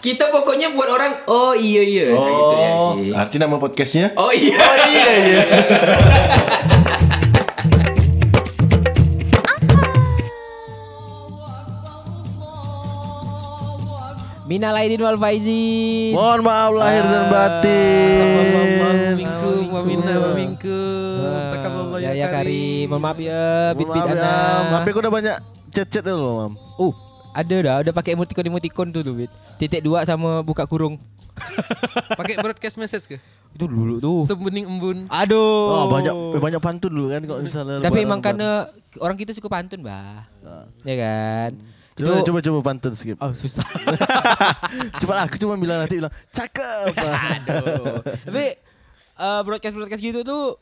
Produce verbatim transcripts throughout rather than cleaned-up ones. Kita pokoknya buat orang oh iya iya. Oh, gitu ya sih. Arti nama podcastnya? Oh iya oh, iya iya. Minal aidin wal faizin. Mohon maaf lahir dan batin. Minkum wa minna wa minkum. Taqabbalallahu ya karim. Mohon maaf ya bit-bit anak. H P ku udah banyak chat-chat loh, Mam. Uh, ada dah, udah pakai emoticon-emoticon tuh tuh, Bit. Titik dua sama buka kurung. Pakai broadcast message ke? Itu dulu tuh sebening embun. Aduh. Oh, banyak banyak pantun dulu kan kalau misalnya. Tapi emang karena orang kita suka pantun, Bah. Ya kan? Coba, coba coba pantun skip. Oh susah. Coba lah, aku cuma bilang nanti bilang cakep. Aduh. Tapi uh, broadcast broadcast gitu tuh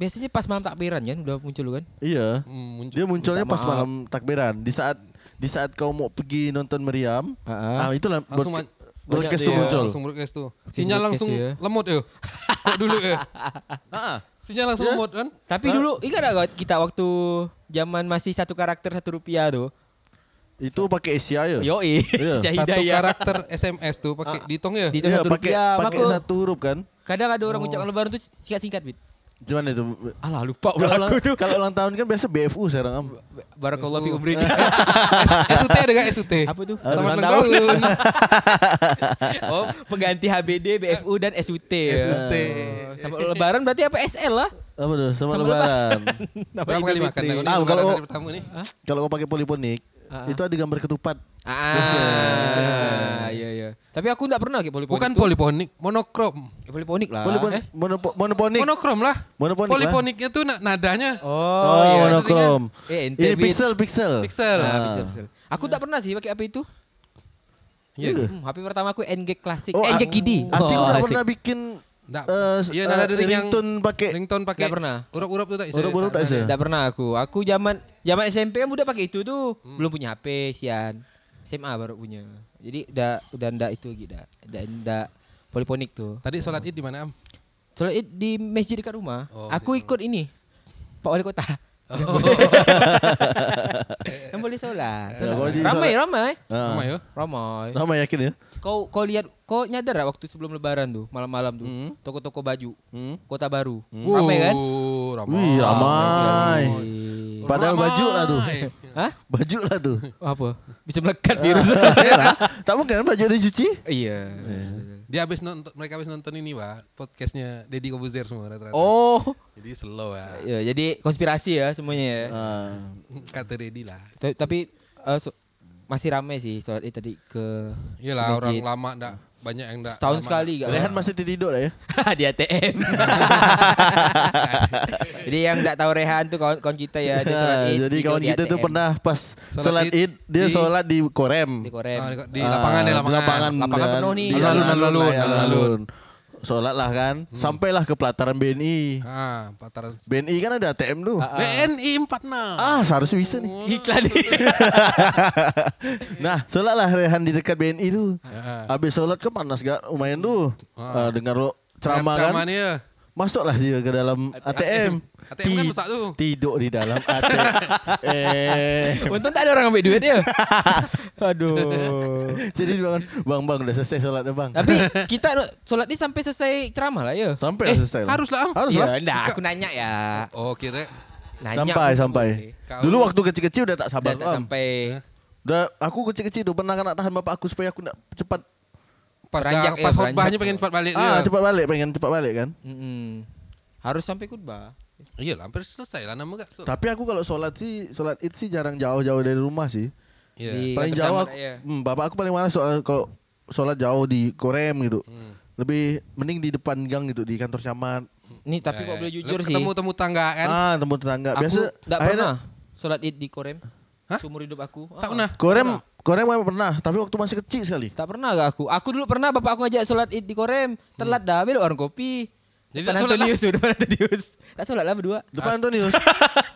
biasanya pas malam takbiran kan udah muncul kan? Iya. Mm, muncul. Dia munculnya Minta pas maaf. malam takbiran. Di saat di saat kau mau pergi nonton meriam, uh-huh. nah itu lah broad, man- broadcast tuh ya, muncul. Langsung broadcast tuh. Sinyal langsung ya. lemot ya. Kok dulu ya. Heeh. Sinyal langsung ya? lemot kan? Tapi nah. dulu ingat enggak kita waktu zaman masih satu karakter satu rupiah tuh? Itu pakai Asia ya? Yoi. Satu karakter S M S tuh pakai ditong ya? Ditong satu rupiah. Iya, pakai satu huruf kan? Kadang ada orang oh. ucapan lebaran tuh singkat-singkat, Bit. Gimana itu? Alah lupa pula aku tuh. Kalau ulang tahun kan biasa B F U sekarang. Barakallahu fi umri. S U T ada enggak S U T? Apa tuh? Selamat ulang tahun. Oh, pengganti H B D, B F U dan S U T. S U T. Sama lebaran berarti apa S L lah? Apa tuh? Sama lebaran. Berapa kali makan kalau pertama nih? Kalau pakai poliponik Uh-huh. itu ada gambar ketupat. Ah, yes, yes, yes. Iya iya. Tapi aku enggak pernah ke poliponik. Bukan itu. Poliponik, monokrom. Ya, poliponik lah. Polipon- eh? monopo- monoponik. Monokrom lah. Monoponik poliponiknya lah. Tuh nadanya. Oh, oh iya, monokrom. Eh, ini pixel pixel. Pixel. Nah, ah. pixel, pixel. Aku enggak pernah sih pakai apa itu. Iya. Yeah. Hmm, H P pertama aku N G klasik, oh, N G G D. Aku enggak pernah bikin Nggak, uh, iya, uh, ada ringtone pakai ringtone pakai nggak pernah. Urup-urup tuh tak bisa. Urup-urup tak bisa. Nggak pernah aku. Aku zaman zaman S M P kan udah pakai itu tuh. Hmm. Belum punya H P, sian. S M A baru punya. Jadi udah udah ndak itu gitu. Udah ndak poliponik tuh. Tadi sholat Id di mana, Am? Sholat Id di masjid dekat rumah. Oh, aku ikut itu. Ini. Pak Wali Kota. Oh. Kan boleh sholat. sholat. Ya, ramai, sholat. ramai. Ah. Ramai. Ya? Ramai. Ramai yakin ya? Kau kau lihat kau nyadar gak waktu sebelum lebaran tuh, malam-malam tuh. Mm. Toko-toko baju, mm. Kota Baru. Mm. Ramai kan? Ramai. Wih, ramai. Padahal ramai. baju lah tuh. Hah? Baju lah tuh. Apa? Bisa melekat virus. Tak mungkin baju ada cuci? Iya. Dia habis nonton, mereka habis nonton ini, Pak. Podcastnya Deddy Kobuzer semua rata-rata. Oh. Jadi slow ya. Iya, jadi konspirasi ya semuanya ya. Uh. Kata Deddy lah. Tapi uh, so, masih ramai sih sholat Id tadi ke. Iyalah orang lama enggak banyak yang enggak. Setahun lama. sekali enggak. Rehan masih tidur ya? Di A T M. Jadi yang enggak tahu Rehan tuh kawan, kawan kita ya dia sholat Id. Jadi kawan kita tuh pernah pas sholat Id dia sholat di Korem. Di Korem. Ah, di lapangan ya, lapangan. Lapangan, lapangan penuh nih. Alun-alun. Sholat lah kan, hmm. sampailah ke pelataran B N I. Ah, pelataran. B N I kan ada A T M tuh. Ah, ah. B N I empat puluh enam. Ah, seharusnya bisa nih. Oh. Iklan nih. Nah, sholat lah Rehan di dekat B N I tuh. Ah. Habis sholat kan panas gak lumayan tuh. Ah. Uh, dengar lo ceramah kan. Ceramahnya. Masuklah dia ke dalam A T M. A T M kan besar tuh. Tidur di dalam A T M. eh. Untung tak ada orang ambil duit dia. Aduh. Jadi bang, bang, bang udah selesai sholatnya bang. Tapi kita sholat ini sampai selesai ceramah lah ya. Sampai eh, selesai. Haruslah. Haruslah. Ya, enggak, aku nanya ya. Oh, kira nanya. Sampai aku, sampai. Kau... Dulu waktu kecil-kecil udah tak sabar. Udah tak sampai. Udah aku kecil-kecil tuh pernah kena tahan bapak aku supaya aku enggak cepat Pas, ranjak, dah, pas khutbahnya pengen cepat balik. Ah, cepat balik, pengen cepat balik kan. Mm-hmm. Harus sampai khutbah. Iya, hampir selesai lah nama gak. Sholat. Tapi aku kalau sholat sih, sholat Id sih jarang jauh-jauh dari rumah sih. Yeah. Paling jauh aku, ya. hmm, bapak aku paling malas soal kalau sholat jauh di Korem gitu. Hmm. Lebih mending di depan gang gitu, di kantor camat. Nih, tapi ya, kok ya. boleh jujur Lep, sih. Ketemu-temu tangga kan. Ah, temu tetangga. Biasa enggak pernah sholat Id di Korem. Hah? Seumur hidup aku. Tak ah. pernah. Korem Korem memang pernah, tapi waktu masih kecil sekali. Tak pernah gak aku? Aku dulu pernah bapak aku ngajak sholat Id di Korem. Telat dah, ambil orang kopi. Jadi depan Antonius tuh, depan Antonius. Tak sholat lah berdua. Depan As- Antonius.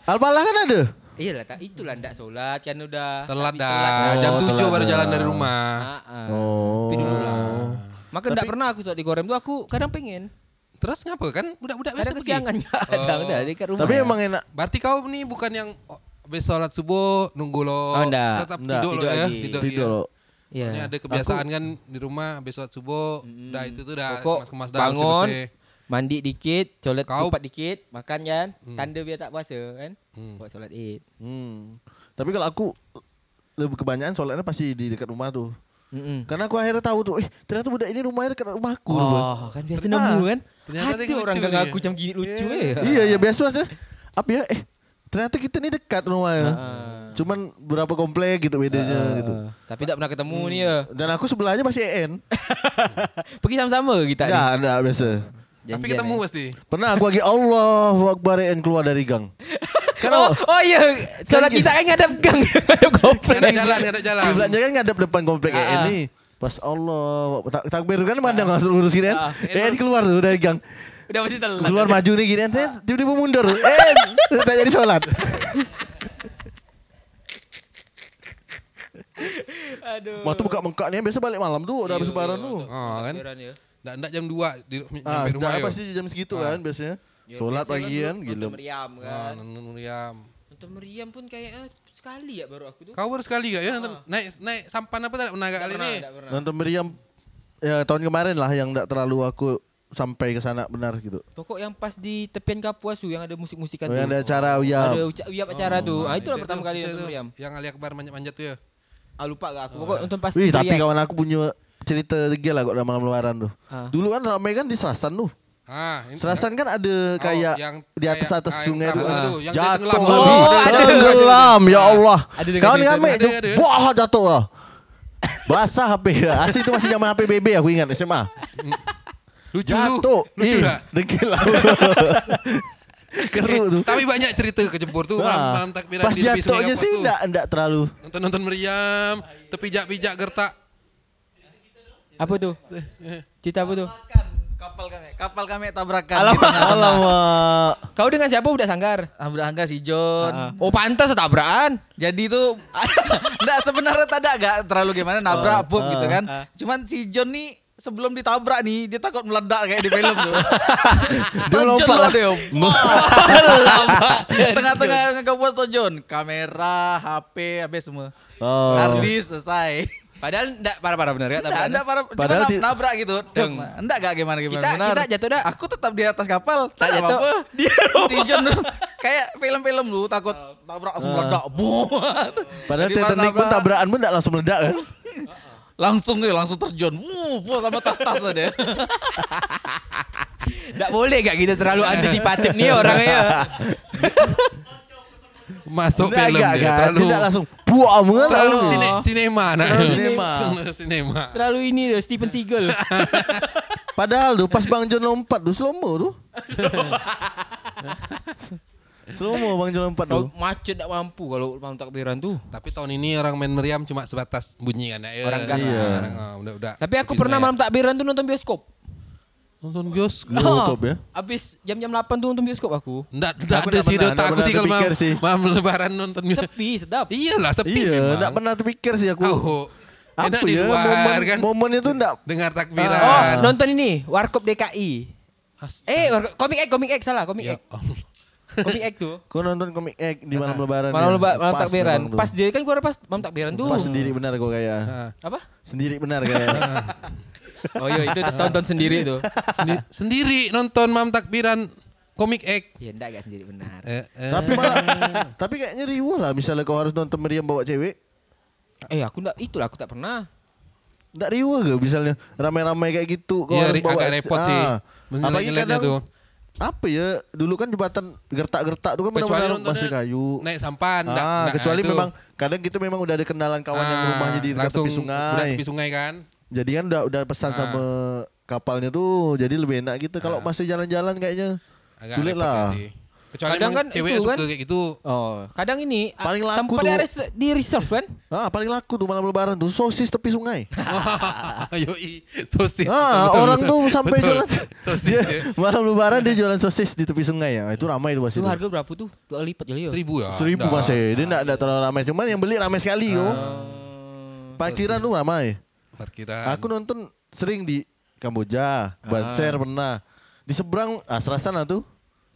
Al-Falah kan ada? Iya lah, itulah gak sholat kan udah. Telat dah, oh, jam tujuh baru dah. Jalan dari rumah. Nah, oh. Tapi dulu lah. Maka tapi, gak pernah aku sholat di Korem tuh, aku kadang pengen. Terus ngapa kan? Budak-budak biasa pergi. Kadang kesiangan, udah dekat rumah. Tapi emang enak. Berarti kau nih bukan yang... Habis sholat subuh nunggu lo oh, tetap enggak. tidur, tidur lo ya tidur, tidur. Iya. Yeah. Soalnya ada kebiasaan aku, kan di rumah besok subuh, mm, dah itu tuh dah kemas-kemas dah bangun, bersih-bersih. Mandi dikit, colet kupat dikit, makan kan, mm. tanda biar tak puasa kan, mm. buat solat id. Mm. Tapi kalau aku lebih kebanyakan solatnya pasti di dekat rumah tuh. Mm-mm. Karena aku akhirnya tahu tuh, eh ternyata budak ini rumahnya dekat rumah aku. Oh, kan biasa nemu kan. Ada orang gak ngaku macam gini lucu eh. Yeah. Iya, ya biasa kan. Apa ya? Eh ternyata kita ni dekat rumahnya. Uh. Cuman berapa komplek gitu bedanya uh. gitu. Tapi tak pernah ketemu hmm. nih ya. Dan aku sebelahnya masih E N. Pergi sama-sama kita. Ya, enggak biasa. Janjian tapi ketemu ya. Pasti. Pernah aku lagi Allahu Akbar E N keluar dari gang. Karena, oh, oh iya, solat kita kan ngadap gang, ngadap komplek. Ngadap jalan, ngadap jalan. Kiblatnya kan ngadap depan komplek E N uh-huh. nih. Pas Allah, takbir kan mandang uh-huh. lurus gini kan. Uh-huh. E N keluar tuh dari gang. Udah pasti telat. Keluar maju nih gini, uh-huh. tiba-tiba mundur. E N, tak jadi solat. Aduh. Waktu buka mengkaknya biasa balik malam tuh, udah habis lebaran tuh. Oh kan. Ndak jam dua di nyampe rumah ya. Ah, pasti jam segitu kan biasanya. Ya, solat pagi kan gila. Nonton meriam kan. Ah, nonton meriam. Nonton meriam pun kayaknya sekali ya baru aku tuh. Kau baru sekali gak ya nonton ah. naik naik sampan apa tak pernah gak kali ini? Nonton meriam ya tahun kemarin lah yang enggak terlalu aku sampai ke sana benar gitu. Pokok yang pas di tepian Kapuasu yang ada musik-musikan oh, tuh. Yang ada acara uyap. Ada uyap acara oh, tuh. Ah itulah itu, pertama itu, kali itu, nonton itu, meriam. Yang Ali Akbar manjat-manjat tuh ya. Ah lupa gak aku. Pokok oh. nonton pas. Wih, tapi rias. Kawan aku punya cerita gila lah kok malam lebaran tuh. Ah. Dulu kan ramai kan di Serasan tuh. Ah, Serasan kan ada kayak oh, yang, di atas atas sungai itu, itu yang jatuh oh, lebih. Ada tenggelam, ya Allah. Kawan kami itu, wah jatuh lah. Basah H P, asli itu masih zaman H P B B aku ingat S M A. Lucu jatuh, lucu dah. Tenggelam. Keru tuh. Tapi banyak cerita kejempur tuh nah, malam takbiran di tepi sungai. Pas jatuhnya sih enggak enggak terlalu. Nonton-nonton meriam, terpijak-pijak gertak. Apa tuh? Cerita apa tuh? Kapal kami, kapal kami tabrakan. Alamak. Alamak. Kau dengan siapa budak sanggar? Ah, budak sanggar si John. Uh-huh. Oh pantas tabrakan. Jadi tuh enggak sebenarnya tak ada enggak terlalu gimana nabrak pop uh, uh, gitu kan. Uh. Cuman si John nih sebelum ditabrak nih dia takut meledak kayak di film tuh. Dia lompat lah dia. Tengah-tengah ngegobos tuh John, kamera, H P habis semua. Oh. Hard disk selesai. Padahal enggak parah-parah benar ya? Enggak, enggak parah, cuma di... nabrak gitu. Enggak enggak gimana-gimana kita, benar. Kita jatuh dah. Aku tetap di atas kapal, tak jatuh. Apa-apa. Dia si John dulu, kayak film-film dulu takut uh, nabrak langsung uh, meledak. Uh, Padahal Titanic pun tabrakan pun enggak langsung meledak kan? Langsung dia, langsung terjun. Wuh, sama tas-tasnya dia. Enggak boleh enggak kita terlalu antisipatif nih orangnya. Masuk nggak, film dia terlalu tidak langsung buah banget terlalu sine, sinema nah terlalu sinema. sinema terlalu ini tuh Steven Seagal. Padahal tuh pas Bang John lompat tuh slow mo tuh. Slow mo Bang John lompat tuh. Macet tak mampu kalau malam takbiran tuh. Tapi tahun ini orang main meriam cuma sebatas bunyi kan ya. Orang kan. Iya. Orang udah-udah. Tapi aku pernah malam takbiran tuh nonton bioskop. Nonton bioskop, bioskop ya? Abis jam-jam delapan tuh nonton bioskop aku. Enggak ada sih dota aku sih kalau malam lebaran nonton bioskop. Sepi, sedap. Iyalah sepi iya, memang. Enggak pernah terpikir sih aku. Oh, enak di luar kan. Momen itu enggak. Dengar takbiran. Oh, nonton ini, Warkop D K I. Astaga. Eh, Komik X, Komik X salah, Komik X. Komik X tuh. Kau nonton Komik X di malam lebaran. Malam lebaran, malam takbiran. Pas dia kan gua pas malam takbiran tuh. Pas sendiri benar gua kayak. Apa? Sendiri benar kayak. Oh iya itu tonton sendiri tuh. Sendiri, sendiri nonton malam takbiran Komik X. Ya enggak enggak sendiri benar. Eh, eh. Tapi malah tapi kayaknya riuh lah misalnya kau harus nonton meriam bawa cewek. Eh aku enggak itulah aku tak pernah. Enggak riuh ke misalnya ramai-ramai kayak gitu kau ya, harus bawa. Agak repot ah, sih. Menjelek-jeleknya tuh. Apa ya dulu kan jembatan gertak-gertak tuh kan benar-benar masih kayu. Naik sampan ah, enggak, enggak, kecuali itu. Memang kadang kita memang udah ada kenalan kawan ah, yang rumahnya di dekat tepi sungai. Udah tepi sungai kan. Jadi kan udah, udah pesan ah. sama kapalnya tuh, jadi lebih enak gitu. Kalau ah. masih jalan-jalan kayaknya agak sulit lah. Kecuali kadang kan cewek suka kan? Kayak gitu. Oh, kadang ini paling laku tuh di reserve kan? Ah, paling laku tuh malam lebaran tuh sosis tepi sungai. Yoi, sosis. Ah, betul, orang betul, tuh betul, sampai betul. Jualan sosis. Dia, ya. Malam lebaran dia jualan sosis di tepi sungai ya. Itu ramai itu pasti. Itu harga berapa tuh? Dua lipat kali ya. seribu ya. seribu masih. Dia enggak ada terlalu ramai, cuman yang beli ramai sekali yo. Parkiran tuh ramai. Parkiran. Aku nonton sering di Kamboja, Banser ah. pernah. Di seberang ah, Serasan lah tuh.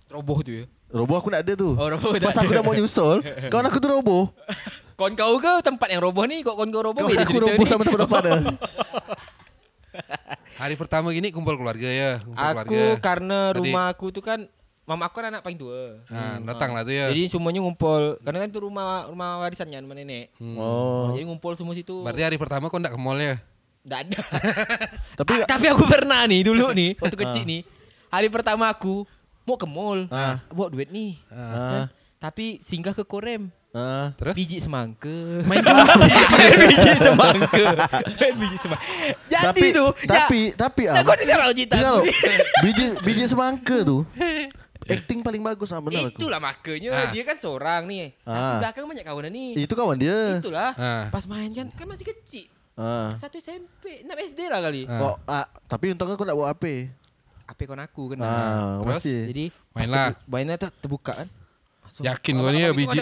Roboh tuh ya? Roboh aku gak ada tuh. Oh, roboh pas aku udah mau nyusul, kawan aku tuh roboh. Kon kau ke tempat yang roboh nih? Kok kon kau roboh? Kau aku roboh sama tempat-tempat ada. Hari pertama gini kumpul keluarga ya. Kumpul aku keluarga. Karena tadi, rumah aku tuh kan mama aku kan anak paling tua. Nah, hmm. datang lah tuh ya. Jadi semuanya ngumpul. Karena kan itu rumah rumah warisannya rumah nenek. Hmm. Oh. Jadi ngumpul semua situ. Berarti hari pertama kau enggak ke mall ya? Enggak ada. Tapi A- tapi aku pernah nih dulu nih waktu kecil nih. Hari pertama aku mau ke mall. Ah. Bawa duit nih. Ah. Kan? Tapi singgah ke Korem. Uh, terus biji semangka. Main biji semangka. Main biji semangka. Jadi tapi, tuh tapi ya, tapi ah. Nah, biji biji semangka tuh acting paling bagus sama benar. Itulah makanya ah. dia kan seorang nih. Nah, ah. belakang banyak kawan nih. Itu kawan dia. Itulah. Ah. Pas main kan kan masih kecil. Ah. Satu S M P, enam S D lah kali. Ah. Oh, ah. tapi untungnya aku enggak bawa H P. H P kon aku kena. Ah, terus masih. Jadi mainlah. Mainnya tuh terbuka kan. So, yakin gua nih ya biji.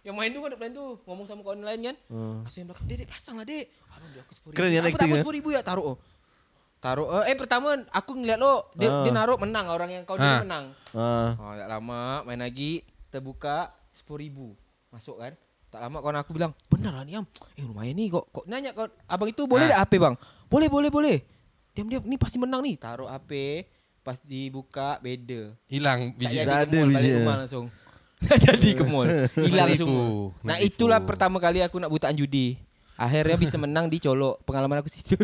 Yang main tuh kan ada tuh ngomong sama kawan lain kan. Hmm. Langsung yang belakang, "Dek, pasang lah, Dek." Aduh, dia aku sepuluh ribu. Keren ya, aku dapat sepuluh ribu ya, taruh. Oh. Taruh. Eh, pertama aku ngeliat lo, dia uh. dia naruh menang orang yang kau uh. dia menang. Uh. Oh, enggak lama main lagi, terbuka sepuluh ribu. Masuk kan? Tak lama kawan aku bilang, "Benar lah nih, Am. Eh, lumayan nih kok." Kok nanya kawan, "Abang itu boleh enggak uh. H P, Bang?" "Boleh, boleh, boleh." Diam-diam, "Ini pasti menang nih." Taruh H P, pas dibuka beda. Hilang biji. Enggak ada biji. Langsung. Jadi ke mall hilang semua. Nah itulah pertama kali aku nak butaan judi. Akhirnya bisa menang di colok. Pengalaman aku situ.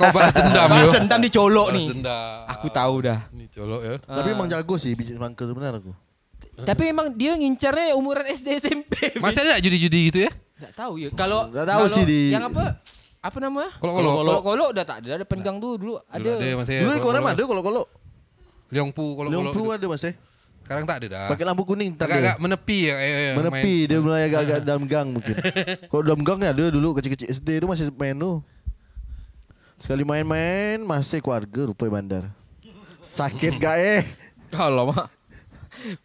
Kau balas dendam. Balas dendam di colok nih. Aku tahu dah. Ini colok ya. Tapi emang jago sih biji semangka tu benar aku. Tapi emang dia ngincarnya umuran S D S M P. Masih ada judi-judi gitu ya? Tak tahu ya. Kalau yang apa? Apa nama? Kolok-kolok. Kolok dah tak ada. Ada penggang tu dulu. Ada. Dulu di Korea ada kolok-kolok. Liongpu kolok-kolok. Liongpu ada masih. Sekarang tak ada dah. Pakai lampu kuning tak agak-agak ada. Menepi ya. Ayo, ayo, menepi main. Dia mulai agak-agak nah. dalam gang mungkin. Kalau dalam gang ya dia dulu kecil-kecil S D itu masih main tuh. Sekali main-main masih keluarga rupai bandar. Sakit gak eh? Kalau mak.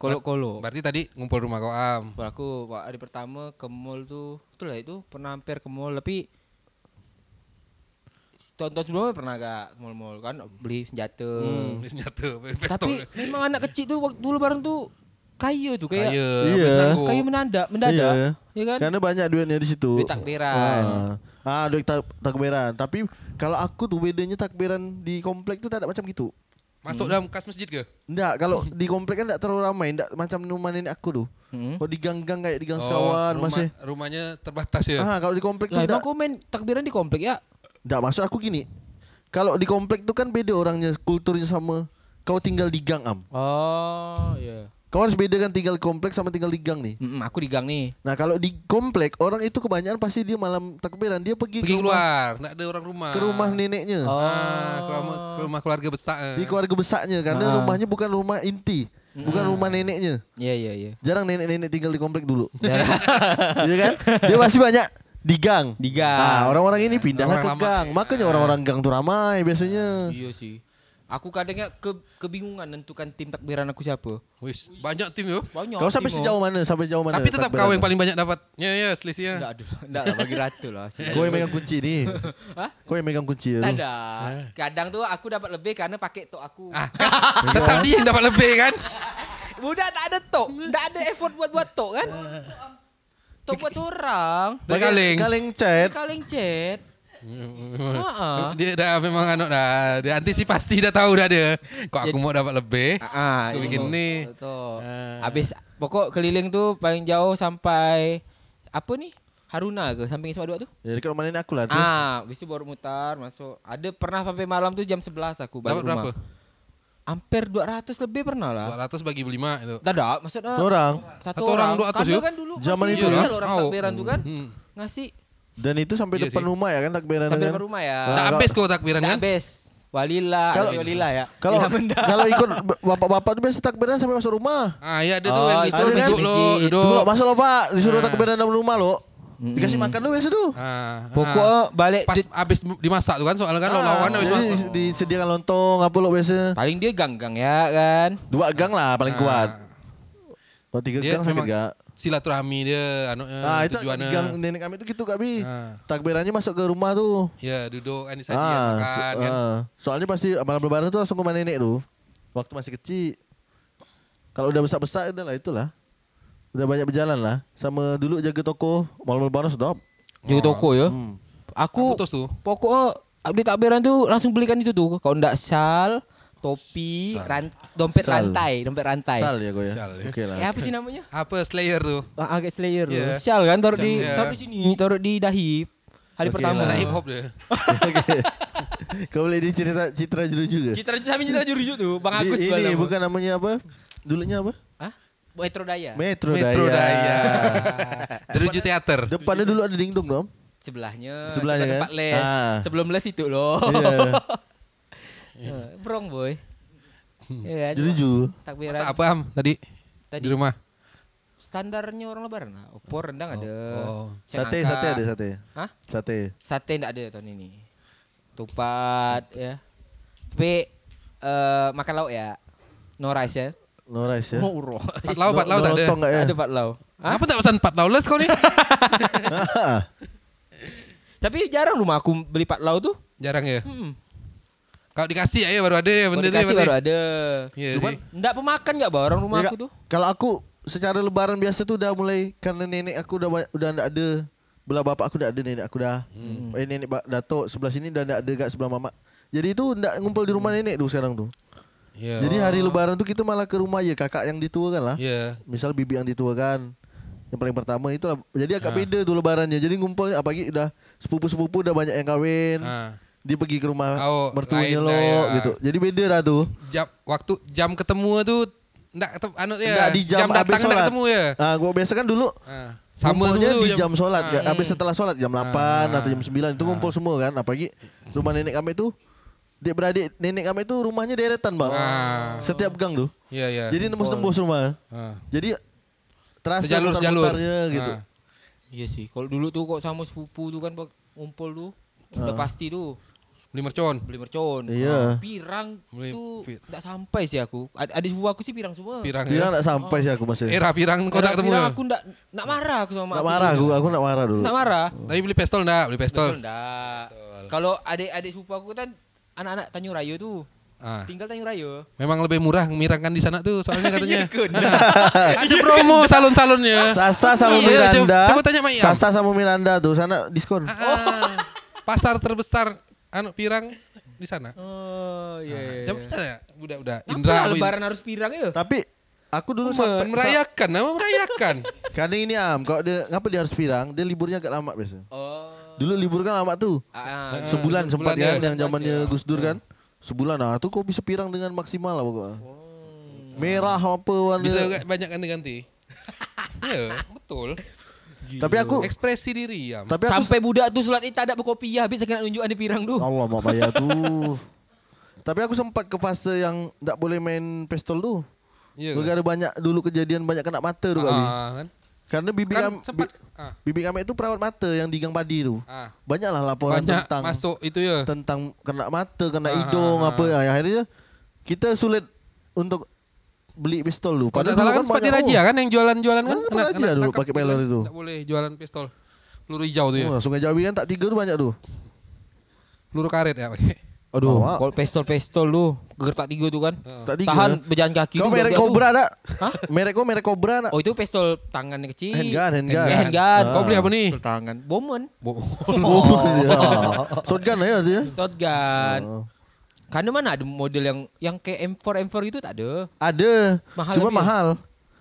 Kolok-kolok. Berarti tadi ngumpul rumah kau Am. Aku hari pertama ke mall tuh. Betul lah itu pernah hampir ke mall tapi tonton sebelumnya pernah agak mall-mall kan beli senjata. Hmm. Beli senjata. Tapi memang anak kecil tuh waktu dulu bareng tuh kaya tuh kayak kaya, iya. kaya menanda, mendadak, iya. ya kan? Karena banyak duitnya di situ. Duit takbiran. Ah, ah duit tak, takbiran. Tapi kalau aku tuh bedanya takbiran di komplek tuh tak ada macam gitu. Masuk hmm. dalam kas masjid ke? Enggak, kalau di komplek kan enggak terlalu ramai, enggak macam rumah nenek aku tuh. Hmm. Kalau di gang-gang kayak di gang oh, sekawan rumah, masih rumahnya terbatas ya. Ah, kalau di komplek tuh enggak. Aku main takbiran di komplek ya. Tak maksud aku gini. Kalau di komplek tu kan beda orangnya, kulturnya sama. Kau tinggal di gang Am. Oh, ya. Yeah. Kau harus bedakan tinggal komplek sama tinggal di gang nih. Mm-mm, aku di gang nih. Nah, kalau di komplek orang itu kebanyakan pasti dia malam takbiran dia pergi, pergi ke keluar, nak ada orang rumah. Ke rumah neneknya. Oh, ah, ke rumah, ke rumah keluarga besar. Eh. Di keluarga besarnya karena nah. rumahnya bukan rumah inti. Bukan rumah neneknya. Iya, yeah, iya, yeah, iya. Yeah. Jarang nenek-nenek tinggal di komplek dulu. Iya kan? Dia masih banyak di gang, di gang. Ah, orang-orang ini pindah orang ke lama. Gang, makanya orang-orang gang tuh ramai biasanya. Iya sih. Aku kadangnya ke, kebingungan nentukan tim takbiran aku siapa. Wis, banyak tim yo. Banyak. Kau sampai sejauh mana? Sampai jauh mana? Tapi tetap kau yang paling banyak dapat. Ya ya, selisihnya. Enggak ada. Enggak lah bagi ratu lah. Kau yang megang kunci nih. Hah? Kau yang megang kunci ya. Ada. Kadang tuh aku dapat lebih karena pakai tok aku. Ah, tetap dia yang dapat lebih kan? Budak tak ada tok, tak ada effort buat-buat tok kan? Tok buat seorang. Kaleng. Kaleng chat. Kaleng chat. Uh-uh. Dia dah memang anak dah. Dia antisipasi dah tahu dah dia. Kok aku jadi, mau dapat lebih. Uh-uh, aku bikin ni. Habis uh. pokok keliling tu paling jauh sampai apa ni? Haruna ke samping Isma dua tu? Ya dekat rumah nenek aku lah tu. Ah, habis tu baru mutar masuk. Ada pernah sampai malam tu jam sebelas aku balik rumah. Dapat berapa? Hampir dua ratus lebih pernah lah. dua ratus bagi lima itu. Tak ada, maksudnya seorang. Satu, satu orang dua ratus yuk. Kan dulu zaman itu lah. Orang takbiran oh. tu kan hmm. ngasih. Dan itu sampai iya depan sih. Rumah ya kan takbiran. Sampai depan kan? Rumah ya. Tak habis kok takbiran kan? Tak habis. Walillah, walillah ya. Kalau kalau ikut bapak-bapak tu biasa takbiran sampai masuk rumah. Ah ya ada tu oh, yang disuruh kan? Duduk lo, duduk. Masuk lo Pak, disuruh ah. takbiran dalam rumah lo. Mm-hmm. Dikasih makan lu biasa tu. Ah, pokoknya ah. balik pas di- habis dimasak tu kan soalnya kan ah, lawan habis makan oh. disediakan lontong apa lo biasa. Paling dia gang-gang ya kan. Dua gang lah paling ah. kuat. Kalau tiga dia gang sakit gak? Silaturahmi dia anaknya ah, tujuannya. Gang nenek kami tu gitu Kak Bi. Ah. Takbirannya masuk ke rumah tu. Ya duduk kan disajikan ah, makan so, kan. Ah. Soalnya pasti malam lebaran tu langsung ke rumah nenek tu. Waktu masih kecil. Kalau udah besar-besar adalah itulah. Udah banyak berjalan lah. Sama dulu jaga toko, malam lebaran sedap. Jaga toko ya. Hmm. Aku pokoknya update takbiran tu langsung belikan itu tu. Kalau enggak syal, topi, ran, dompet sal. rantai, dompet rantai. Syal ya gue ya. Syal, ya. Okay lah. Eh, apa sih namanya? Apa Slayer tu? Ah, kayak Slayer tu. Yeah. Syal kan taruh di yeah. taruh di sini, taruh di dahi. Hari okay pertama lah. Hip hop dia. Kau boleh dicerita Citra Juruju ke? Citra Juruju Citra Juruju tu Bang Agus di, ini bukan namanya apa? Dulunya apa? Hah? Metro Daya. Metro Daya. Metro Daya. Juruju Teater. Depannya dulu ada dingdong dong. Sebelahnya, sebelahnya tempat kan? Les. Ah. Sebelum les itu loh. Yeah. Yeah. Brong boy. Ya kan? Juruju. Takbiran. Masa apa am tadi? Tadi di rumah. Standarnya orang lebaran lah. Opor rendang oh, ada. Oh. Sate angka. Sate ada sate. Hah? Sate. Sate enggak ada tahun ini. Tupat ya. Tapi uh, makan lauk ya. No rice ya. No rice ya. No rice. Pat lau, pat lau tak ada. Tak ada pat lau. Kenapa tak pesan pat lau les kau ni? Tapi jarang rumah aku beli pat lau tu. Jarang ya? Hmm. Kalau dikasih aja baru ada ya benda tu. Dikasih baru ada. Yeah, cuman enggak pemakan enggak bah orang rumah ya, aku tu. Kalau aku secara lebaran biasa tu udah mulai karena nenek aku udah udah enggak ada, belah bapak aku udah ada, nenek aku dah. Hmm. Eh nenek datuk sebelah sini udah enggak ada dekat sebelah mamak. Jadi itu enggak ngumpul di rumah nenek tu sekarang tu. Yeah. Jadi hari lebaran tu kita malah ke rumah ya kakak yang dituakan lah. Yeah. Misal bibi yang dituakan. Yang paling pertama itulah. Jadi agak ha. beda tu lebarannya. Jadi ngumpulnya apalagi udah sepupu-sepupu udah banyak yang kahwin. Ha. Dia pergi ke rumah oh, mertuanya lo ya. gitu. Jadi beda lah tu. Jam waktu jam ketemu tu Nggak ketemu, anu ya. Nggak, di jam, jam datang nggak ketemu ya. Ah, gua biasa kan dulu. Heeh. Kumpulnya di jam, jam solat, ah, hmm. habis setelah solat jam delapan ah, atau jam sembilan itu ah. ngumpul semua kan. Apalagi rumah nenek kami itu, adik beradik nenek kami itu rumahnya deretan, Bang. Ah. Setiap gang tuh. Iya, iya. Jadi nembus-nembus rumah. Ah. Jadi terasa jalur-jalurnya gitu. Ah. Iya sih. Kalau dulu tuh kok sama sepupu tuh kan ngumpul tuh udah ah. pasti tuh. Beli mercon, beli mercon. Iya. Ah, pirang beli, tuh enggak sampai sih aku. Ada sepupu aku sih pirang semua. Pirang enggak ya? sampai oh. sih aku masih. Era pirang kau tak ketemu. Pirang aku enggak enggak marah aku sama. Enggak marah aku, aku enggak marah dulu. Enggak marah. Oh. Tapi beli pistol enggak? Beli pistol. Pistol enggak. Kalau adik-adik sepupu aku kan anak-anak Tanjung Raya tuh. Ah. Tinggal Tanjung Raya. Memang lebih murah mirangkan di sana tuh soalnya katanya. Ada promo salon-salonnya. Sasa sama Miranda. Coba tanya Mai. Sasa sama Miranda tuh sana diskon. Pasar terbesar anu pirang di sana. Oh iya. Coba kita ya, budak-budak. Indra lebaran harus pirang ya. Tapi aku dulu sampai merayakan, nama merayakan. Karena ini am, kalau dia ngapa dia harus pirang? Dia liburnya agak lama biasa. Oh. Dulu libur kan lama tuh. Ah, sebulan, sebulan sempat kan yang zamannya Gus Dur kan. Sebulan. Nah, tuh kok bisa pirang dengan maksimal lah pokoknya. Oh. Merah apa warna. Bisa banyak ganti-ganti. Iya, betul. Gila. Tapi aku ekspresi diri ya. Tapi sampai aku, budak tuh sholat tak ada berkopiah habis kena nunjukan di pirang tuh. Allah mak bayar tuh. Tapi aku sempat ke fase yang tak boleh main pistol tuh. Iya. Gara-gara banyak dulu kejadian banyak kena mata tuh kali. Kan? Karena bibi kan, sempat, bi, ah. bibi kami itu perawat mata yang di Gang Padi tuh. Ah. Banyaklah laporan banyak tentang masuk itu ya. Tentang kena mata, kena ah. hidung apa ya. Akhirnya kita sulit untuk beli pistol dulu. Padahal salah kan sempat dirajia kan yang jualan-jualan kan. Kena rajia dulu pakai pelor itu. Enggak boleh jualan pistol. Peluru hijau tuh ya. Oh, Sungai Jawi kan tak tiga tuh banyak tuh. Peluru karet ya pakai. Aduh, oh, kalau pistol-pistol lu geger tak tiga tuh kan. Tak tiga. Tahan bejalan kaki tuh. Kau merek Cobra ada? Hah? Merek gua merek Cobra ada. Oh, itu pistol tangan yang kecil. Handgun, handgun. Handgun. Kau beli apa nih? Pistol tangan. Bomen. Bomen. Shotgun ya itu ya. Shotgun. Karena mana ada model yang yang kayak M four M four gitu tak ada. Ada. Mahal cuma lebih. mahal.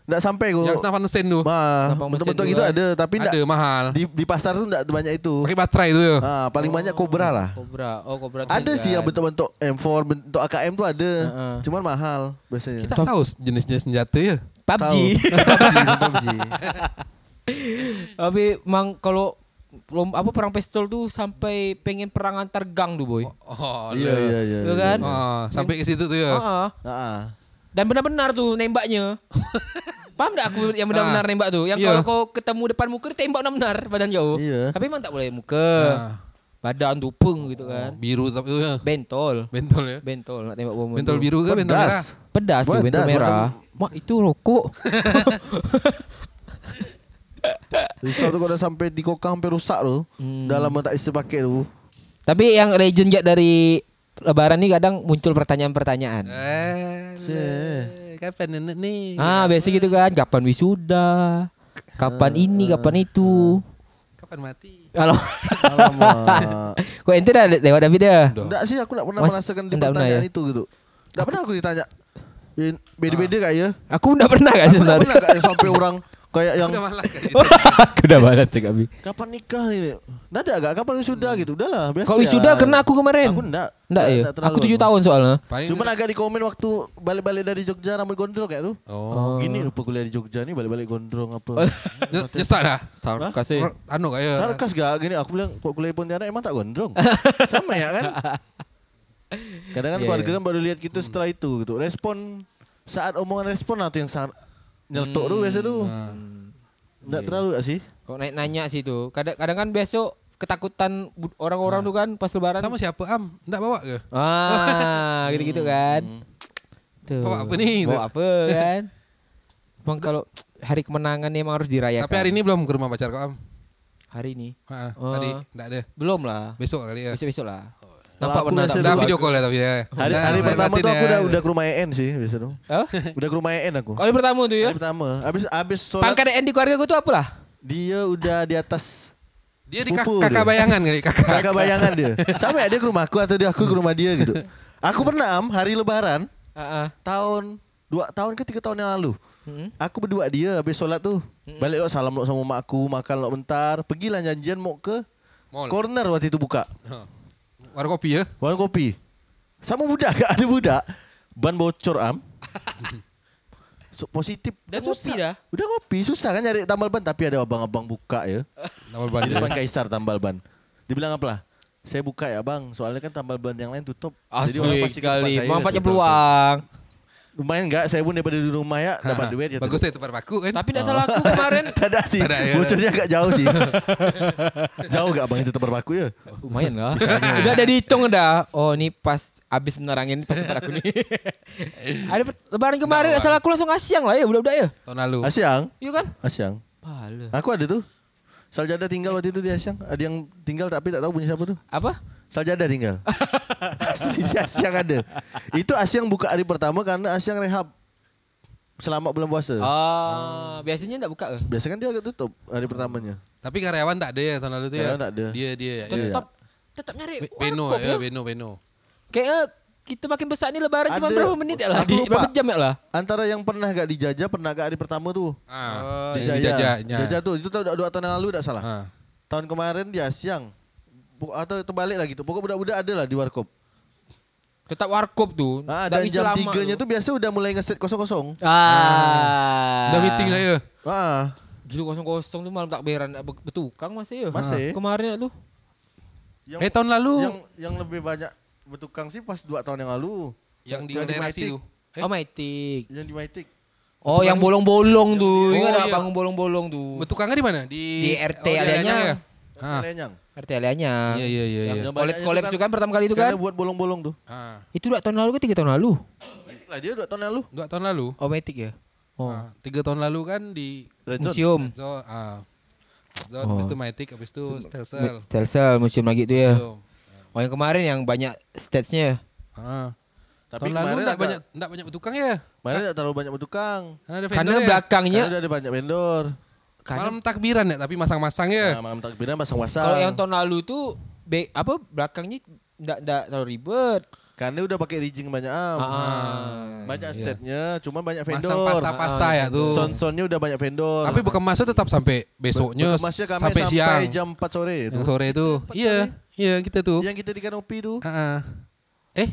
Enggak sampai gua. Yang senapan mesin tuh. Nah, betul-betul gitu ada, tapi enggak ada mahal. Di, di pasar tuh enggak banyak itu. Pakai baterai itu ya. Nah, paling oh, banyak Cobra lah. Cobra. Oh, Cobra. Ada sih yang bentuk-bentuk M four, bentuk A K M tuh ada. Uh-uh. Cuman mahal biasanya. Kita tahu jenisnya senjata ya. P U B G. P U B G. Tapi mang kalau Lom, apa perang pistol tuh sampai pengen perang antar gang tuh boy. Oh, oh iya iya iya. Tuh kan? Oh, sampai ke situ tuh ya. Heeh. Heeh. Dan benar-benar tuh nembaknya. Paham enggak aku yang benar-benar nembak tuh? Yang yeah. kalau kau ketemu depan muka tembak benar-benar badan jauh. Yeah. Tapi memang tak boleh muka. Nah. Badan tupeng gitu kan. Oh, biru tapi ya. Bentol. Bentol ya. Bentol nak tembak bom. Bentol biru ke pedas. Bentol merah? Pedas tuh bentol merah. Mak itu rokok. Risau tu kalau dah sampai di kokang sampai rusak tu hmm. dalam tak isi paket tu. Tapi yang legend je dari lebaran ni kadang muncul pertanyaan-pertanyaan. Eh, kapan nenek nih? Ah, biasa gitu kan. Kapan wisuda? Kapan uh, ini? Kapan itu? Kapan mati? Kalau kok ente dah lewat David dah? Enggak sih, aku enggak pernah Mas, merasakan pertanyaan ya? Itu gitu. Enggak pernah aku ditanya. Beda-beda kayak ya. Aku enggak pernah enggak sih sebenarnya. Enggak pernah sampai orang kayak yang udah malas kayak gitu. Udah malas sih kami. Kapan nikah ini? Enggak ada enggak kapan wisuda hmm. gitu. Udahlah, biasa. Kok wisuda ya. Kena aku kemarin? Aku enggak. Enggak ya. Aku tujuh tahun soalnya. Paling cuman agak di komen waktu balik-balik dari Jogja rambut gondrong kayak tuh. Oh. Gini lupa kuliah di Jogja nih balik-balik gondrong apa. Nyesal dah. Sarkas sih. Anu kayak. Sarkas gak gini aku bilang kok kuliah Pontianak emang tak gondrong. Sama ya kan? Kadang kan yeah, keluarga yeah. kan baru lihat gitu hmm. setelah itu gitu. Respon saat omongan respon atau yang saat nyeletuk tuh biasa tuh enggak hmm. terlalu gak sih? Kok naik nanya sih tuh. Kadang kadang kan besok ketakutan orang-orang nah. tuh kan pas lebaran. Sama siapa am? Enggak bawa ke? Ah, gitu-gitu kan. Hmm. Tuh. Bawa apa nih? Bawa apa kan? Emang kalau hari kemenangan emang harus dirayakan. Tapi hari ini belum ke rumah pacar kok am? Hari ini? Heeh, oh. tadi enggak ada. Belum lah. Besok kali ya. Besok-besok lah. Nampak benar udah video call ya tapi ya. Hari, hari nah, pertama tuh aku udah udah ke rumah E N sih biasa dong. Huh? Udah ke rumah E N aku. Kali pertama tuh ya. Kali pertama. Habis habis solat. Pangkat E N di keluarga gue tuh apalah? Dia udah di atas. Dia di kakak, kakak bayangan kali kakak. Kakak bayangan dia. Sama ya dia ke rumahku atau dia aku ke rumah dia gitu. Aku pernah am hari lebaran. Uh-uh. Tahun dua tahun ke tiga tahun yang lalu. Hmm? Aku berdua dia habis solat tuh. Hmm. Balik lo salam lo sama mak aku, makan lo bentar, pergilah janjian mau ke mall. Corner waktu itu buka. Huh. Warung kopi ya? Warung kopi. Sama budak, gak ada budak. Ban bocor am. So, positif. Udah kopi dah. Udah kopi, susah kan nyari tambal ban. Tapi ada abang-abang buka ya. Tambal ban. Di depan Kaisar tambal ban. Dibilang apalah? Saya buka ya bang, soalnya kan tambal ban yang lain tutup. Asli sekali, manfaatnya peluang. Lumayan enggak, saya pun daripada di rumah ya dapat duit ya. Bagus saya tempat paku kan. Tapi enggak oh. salah aku kemarin. Ada sih. Bocornya agak jauh sih. Jauh enggak bang itu tempat paku ya? Lumayan lah. Udah ada dihitung dah. Oh ini pas habis menerangin tempat aku nih. Ada lebaran kemarin enggak salah aku langsung asyang lah ya budak-budak ya. Tahun lalu. Asyang? Iya kan? Asyang. Pala. Aku ada tuh. Saljada tinggal waktu itu di asyang. Ada yang tinggal tapi tak tahu punya siapa tuh. Apa? Saljada tinggal. Asli di asyang ada. Itu asyang buka hari pertama karena asyang rehab selama bulan puasa. Oh, hmm. biasanya enggak buka ke? Biasanya kan dia agak tutup hari pertamanya. Tapi karyawan tak ada ya tahun lalu itu ya. Tak ada. Dia dia tetap ya. Tetap nyari. Beno ya, Beno Beno. Kayak kita makin besar nih lebaran ada, cuma berapa menit ya lah. Berapa jam ya lah. Antara yang pernah enggak dijajah, pernah enggak hari pertama tuh. Ah, oh, dijajah. Dijajah tuh itu tahun dua tahun yang lalu enggak salah. Ah. Tahun kemarin di asyang atau terbalik lagi tuh. Pokok budak-budak ada lah di warkop. Tetap warkop tuh. Ah, dari jam tiga-nya tuh biasa udah mulai ngeset kosong-kosong. Ah. ah. Udah meeting dah ya. Heeh. Ah. Gila kosong-kosong tuh malam takbiran bertukang masih ya. Masih. Kemarin tuh. Yang, eh tahun lalu yang yang lebih banyak bertukang sih pas dua tahun yang lalu. Yang di generasi tuh. Eh? Oh, Maitik. Yang di Maitik. Oh, yang bolong-bolong tuh. Ingat enggak bangun bolong-bolong tuh. Bertukangnya di mana? Di di R T Alianya. Alianya. R T Leanya. Iya iya iya. Collab-collab itu kan pertama kali itu kan. Karena buat bolong-bolong tuh. Ah. Itu dua tahun lalu ke tiga tahun lalu? Lah dia dua tahun lalu. Dua tahun lalu. Oh Matic ya. Oh. Ah, tiga tahun lalu kan di museum. So ah. Zon habis itu Matic habis itu Telcel. Telcel museum lagi itu ya. Museum. Oh yang kemarin yang banyak stage-nya. Heeh. Ah. Tapi tahun lalu enggak banyak enggak banyak bertukang ya? Mana enggak terlalu banyak bertukang. Karena, Karena ya. belakangnya Karena ada banyak vendor. Kan? Malam takbiran ya, tapi masang-masang ya. Nah, malam takbiran masang-masang. Kalau yang tahun lalu tuh be, apa belakangnya enggak enggak terlalu ribet. Karena udah pakai rigging banyak am. Ah, nah. Banyak iya. stage-nya, cuma banyak vendor. Masang pasar-pasar ah, ya tuh. Son-sonnya udah banyak vendor. Tapi berkemasnya tetap sampai besoknya sampai, sampai siang. Sampai jam empat sore itu. Yang sore itu. Iya, iya kita tuh. Yang kita di Kanopi tuh. Uh-uh. Eh,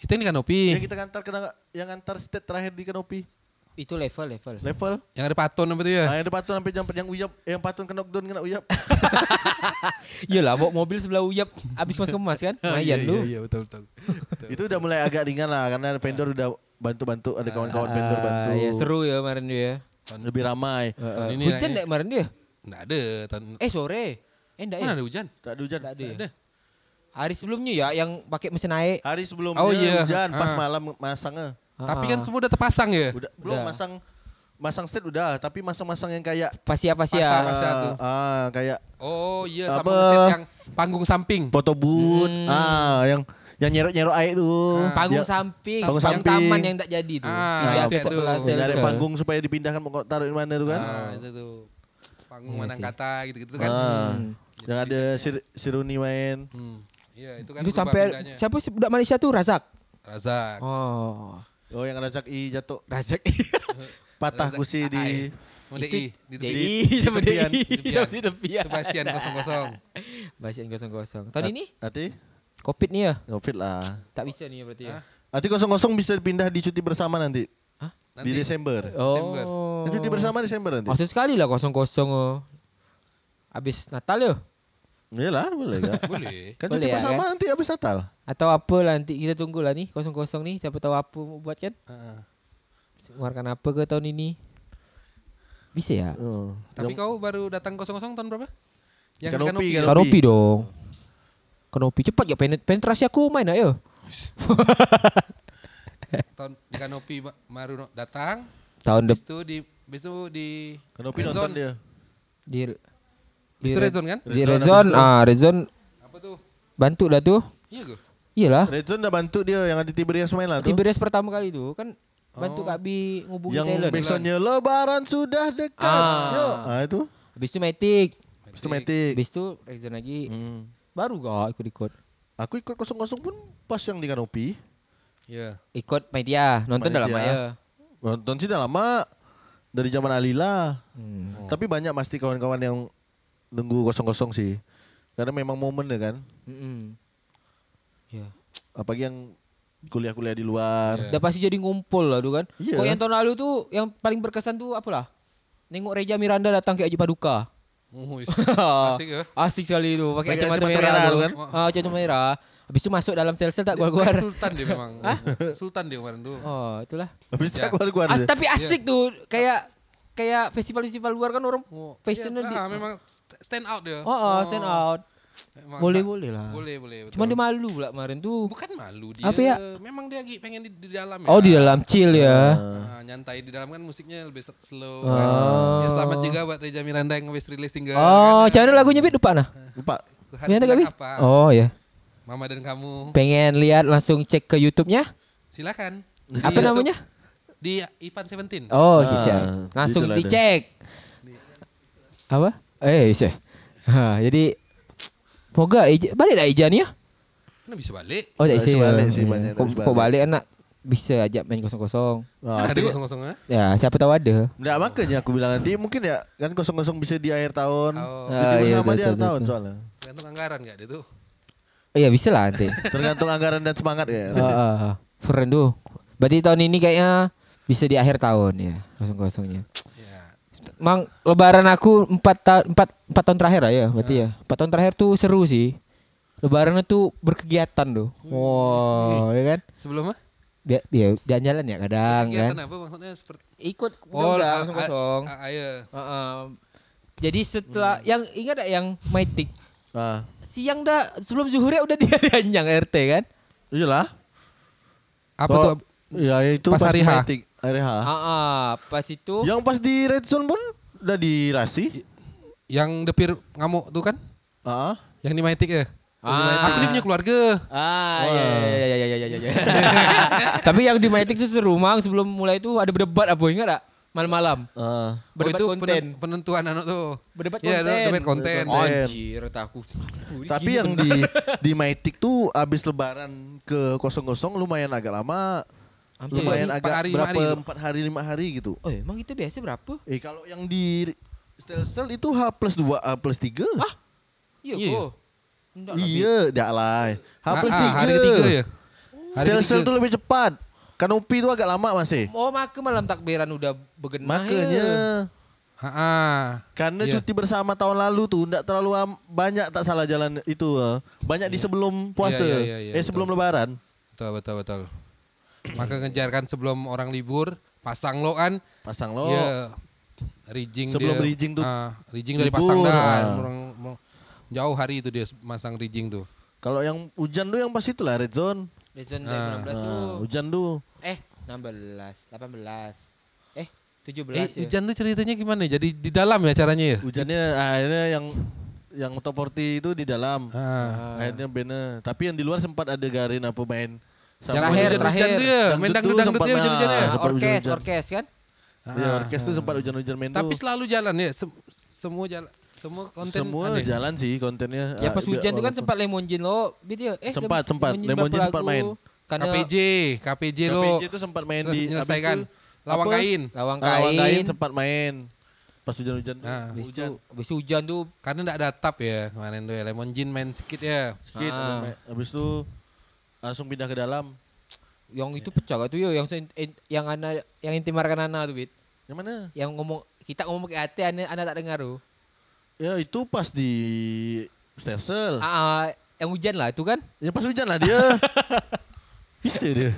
itu yang di Kanopi. Yang kita antar kena yang antar stage terakhir di Kanopi. Itu level, level. Level. Yang ada paton apa itu ya? Nah, yang ada paton sampai jam yang uyap, yang paton kena knockdown kena uyap. Iyalah, bawa mobil sebelah uyap habis mas-kemas kan? Mayan lu. Iya, iya, betul, betul. betul. Itu udah mulai agak ringan lah karena vendor udah bantu-bantu, ada kawan-kawan vendor bantu. Iya, seru ya kemarin dia. Lebih ramai. Uh, uh, hujan enggak kemarin dia? Enggak ada. Tan- eh, sore. Eh, enggak ya? Ada hujan? Enggak ada hujan. Enggak ada. Nggak ada. Hari sebelumnya ya yang pakai mesin naik. Hari sebelumnya oh, iya. hujan, pas uh. malam masangnya. Tapi kan semua udah terpasang ya? Udah, belum udah. masang masang set udah, tapi masang-masang yang kayak pasia-pasia. Pasia-pasia tuh. Ah, kayak oh iya sama set yang panggung samping. Foto booth. Hmm. Ah, yang yang nyerok-nyerok air tuh. Ah. Panggung ya, samping, panggung yang samping. Taman yang tak jadi tuh. Ah, nah, itu itu. Dari panggung supaya dipindahkan mau taruh di mana tuh kan. Ah, itu tuh. Panggung ya, Manangkata gitu-gitu kan. Ah. Hmm. Yang ada sir- Siruni main. Hmm. Iya, itu kan. Itu sampai pindahnya. Siapa sih budak Malaysia tuh? Razak. Razak. Oh. Oh, yang Razak I jatuh. Razak I. Patah gusi di D I, di tepian, di tepian. Itu Basian kosong-kosong. Basian kosong-kosong. Tahun ini? Ati? Covid nih ya? Covid lah. Tak bisa nih berarti ya. Ati kosong-kosong bisa pindah di cuti bersama nanti. Hah? Di Desember. Oh. Cuti bersama Desember nanti. Maksud sekali lah kosong-kosong. Habis Natal ya? Iya lah, boleh kan? Boleh. Kan cuti bersama nanti habis Natal. Atau apalah nanti kita tunggulah nih kosong-kosong nih siapa tahu apa mau buat kan? Heeh. Mengeluarkan apa ke tahun ini? Bisa ya. Oh. Tapi kau baru datang kosong-kosong tahun berapa? Yang Kanopi, Kanopi. Kanopi. Kanopi dong. Kanopi cepat ya penetrasi aku main ayo. Tahun di Kanopi baru datang. Tahun depan. Itu di bis itu di Kanopi nonton dia. Di Di Red Zone kan? Di Red Zone. Ah, Red Zone. Apa tuh? Bantu dah tuh. Iya ke? Iyalah. Red Zone dah bantu dia yang ada Tiberias main lah tuh. Tiberias pertama kali tuh kan. Bantu Kak Bi ngubungi yang talent. Yang besoknya lebaran sudah dekat. Ah. Yo. Ah itu. Habis itu Matic. Habis itu Matic. Habis itu Rezon lagi. Hmm. Baru gak ikut-ikut. Aku ikut kosong-kosong pun pas yang di Kanopi. Ya. Yeah. Ikut Media. Nonton dah lama ya. Nonton sih dah lama. Dari zaman Alila. Hmm. Oh. Tapi banyak pasti kawan-kawan yang nunggu kosong-kosong sih. Karena memang momennya kan. Mm-mm. Yeah. Apalagi yang kuliah-kuliah di luar. Yeah. Dah pasti jadi ngumpul lah tu kan. Yeah. Kok yang tahun lalu tu yang paling berkesan tu apalah? Nengok Reja Miranda datang ke Aji Paduka. Oh, asik ya. Asik sekali tu pakai kacamata merah tu kan. Ah, kacamata merah. Habis tu masuk dalam sel-sel tak gua-gua. Sultan dia memang. Hah? Sultan dia kemarin tu. Oh, itulah. Habis tak gua-gua. As tapi asik yeah. tu kayak kayak festival-festival luar kan orang oh. fashionnya yeah, dia. Ah, memang stand out dia. Oh, oh, stand out. Memang boleh tak, boleh lah. Boleh boleh. Betul. Cuma dia malu lah kemarin tuh. Bukan malu dia. Apa ya? Memang dia pengen di, di dalam. Ya. Oh di dalam chill ya. Nah, nyantai di dalam kan musiknya lebih slow. Oh. Kan. Ya selamat juga buat Reja Miranda yang habis rilis single. Oh, kan. Channel lagunya bit lupa nah. Lupa. Kuhati apa? Oh ya. Mama dan kamu. Pengen lihat langsung cek ke YouTube-nya? Silakan. Di apa YouTube, namanya? Di Ivan Seventeen. Oh, siap. Ah, langsung dicek. Di apa? Eh, siap. Ha, jadi moga Eja, balik dah Eja ni ya? Mana bisa balik? Oh tak bisa balik sih banyak. Kok balik anak bisa ajak main kosong-kosong. Nah, ada kosong-kosongnya? Ya siapa tahu ada. Nggak makanya aku bilang nanti mungkin ya kan kosong-kosong bisa di akhir tahun. Oh. Ah, iya, sama betul, di akhir betul, tahun betul. Soalnya. Tergantung anggaran nggak dia tuh? Iya bisa lah nanti. Tergantung anggaran dan semangat ya. Ah, keren tuh. Berarti tahun ini kayaknya bisa di akhir tahun ya kosong-kosongnya. Mang lebaran aku empat ta- empat empat tahun terakhir lah ya berarti nah. ya. empat tahun terakhir tuh seru sih. Lebarannya tuh berkegiatan tuh. Wow, hmm. ya kan? Sebelumnya? Dia dia jalan-jalan ya kadang kegiatan kan. Kegiatan apa maksudnya seperti ikut oh, udah langsung kosong. Iya. Heeh. Jadi setelah hmm. yang ingat enggak yang Matic? Ah. Siang dah sebelum zuhurnya udah dia anjang R T kan? Iyalah. Apa so, tuh? Ya itu pas hari Matic. R H. Heeh, pas itu. Yang pas di Red Zone pun udah dirasi. Yang depir ngamuk tuh kan? Heeh. Yang di Matic ya? Ah. Aku punya keluarga. Ah, iya iya iya iya iya iya. Tapi yang di Matic itu seru mang sebelum mulai itu ada berdebat apa ingat enggak? Malam-malam. Heeh. Uh. Berdebat oh, konten. Penentuan anak tuh. Berdebat konten. Iya, berdebat konten. Anjir, aku. Tapi yang di di Matic tuh abis lebaran ke kosong-kosong lumayan agak lama. Hampir lumayan agak hari, berapa empat hari lima hari gitu. Oh, emang kita biasa berapa? Eh kalau yang di Telcel itu H plus dua H plus tiga. Hah? Iya kok. Iya, enggak lah. H plus tiga. Hari ketiga ya. Telcel tuh lebih cepat. Kanopi tuh agak lama masih. Oh, maka malam takbiran udah begenah. Makanya. Heeh. Karena yeah. cuti bersama tahun lalu tuh enggak terlalu am- banyak tak salah jalan itu. Banyak yeah. di sebelum puasa. Yeah, yeah, yeah, yeah, eh betul. Sebelum lebaran. Betul betul betul. Maka ngejarkan sebelum orang libur, pasang lo kan. Pasang lo. Ya, rijing sebelum dia. Sebelum rijing tuh. Uh, rijing libur. Dari pasang kan. Nah. Jauh hari itu dia masang rijing tuh. Kalau yang hujan tuh yang pas itulah Red Zone. Red Zone nah. enam belas tuh. Nah, hujan tuh. Eh, enam belas, delapan belas. Eh, tujuh belas eh, ya. Hujan tuh ceritanya gimana? Jadi di dalam ya caranya ya? Hujannya ah, ini yang yang top empat puluh itu di dalam. Ah. Akhirnya bener. Tapi yang di luar sempat ada Garena pemain. Yang akhir terakhir tuh ya, main dangdut-dangdut ya hujan-hujan ya. Orkes, orkes kan? Ya orkes tuh sempat hujan-hujan main. Tapi selalu jalan ya, semua jalan. Semua konten semua aneh. Jalan sih kontennya. Ya pas hujan itu kan sempat Lemon Jin lo video eh sempat lem, sempat Lemon Jin sempat main. K P J, K P J lo. K P J itu sempat main di menyelesaikan Lawang Kain. Lawang Kain. Lawang Kain sempat main. Pas hujan-hujan. Nah, habis hujan. Habis hujan tuh karena enggak ada tap ya kemarin tuh ya. Lemon Jin main sedikit ya. Sedikit. Ah. Habis itu langsung pindah ke dalam. Yang itu pecah tuh yo yang yang ana yang intimarkan ana tuh Bit. Yang mana? Yang ngomong kita ngomong pakai hati ana, ana tak dengar tuh. Ya itu pas di Stesel. Ah, yang hujan lah itu kan? Ya pas hujan lah dia. Bisa dia.